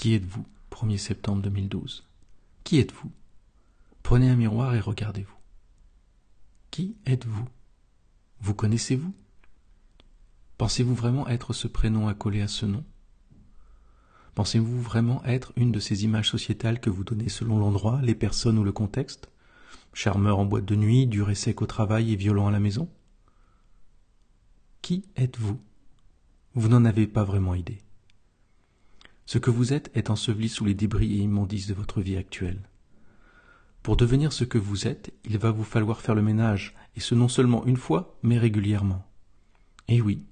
Qui êtes-vous, 1er septembre 2012 ? Qui êtes-vous ? Prenez un miroir et regardez-vous. Qui êtes-vous ? Vous connaissez-vous ? Pensez-vous vraiment être ce prénom accolé à ce nom ? Pensez-vous vraiment être une de ces images sociétales que vous donnez selon l'endroit, les personnes ou le contexte ? Charmeur en boîte de nuit, dur et sec au travail et violent à la maison ? Qui êtes-vous ? Vous n'en avez pas vraiment idée. Ce que vous êtes est enseveli sous les débris et immondices de votre vie actuelle. Pour devenir ce que vous êtes, il va vous falloir faire le ménage, et ce non seulement une fois, mais régulièrement. Et oui,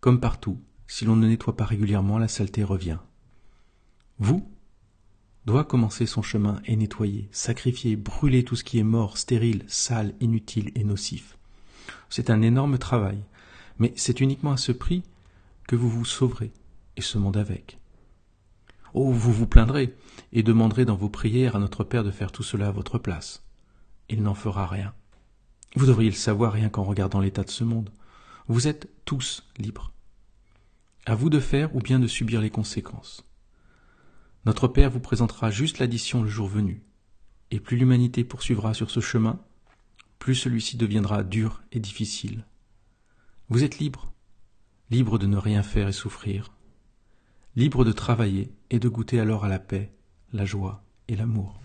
comme partout, si l'on ne nettoie pas régulièrement, la saleté revient. Vous doit commencer son chemin et nettoyer, sacrifier, brûler tout ce qui est mort, stérile, sale, inutile et nocif. C'est un énorme travail, mais c'est uniquement à ce prix que vous vous sauverez, et ce monde avec. Oh, vous vous plaindrez, et demanderez dans vos prières à notre Père de faire tout cela à votre place. Il n'en fera rien. Vous devriez le savoir rien qu'en regardant l'état de ce monde. Vous êtes tous libres. À vous de faire ou bien de subir les conséquences. Notre Père vous présentera juste l'addition le jour venu, et plus l'humanité poursuivra sur ce chemin, plus celui-ci deviendra dur et difficile. Vous êtes libre, libre de ne rien faire et souffrir, libre de travailler et de goûter alors à la paix, la joie et l'amour.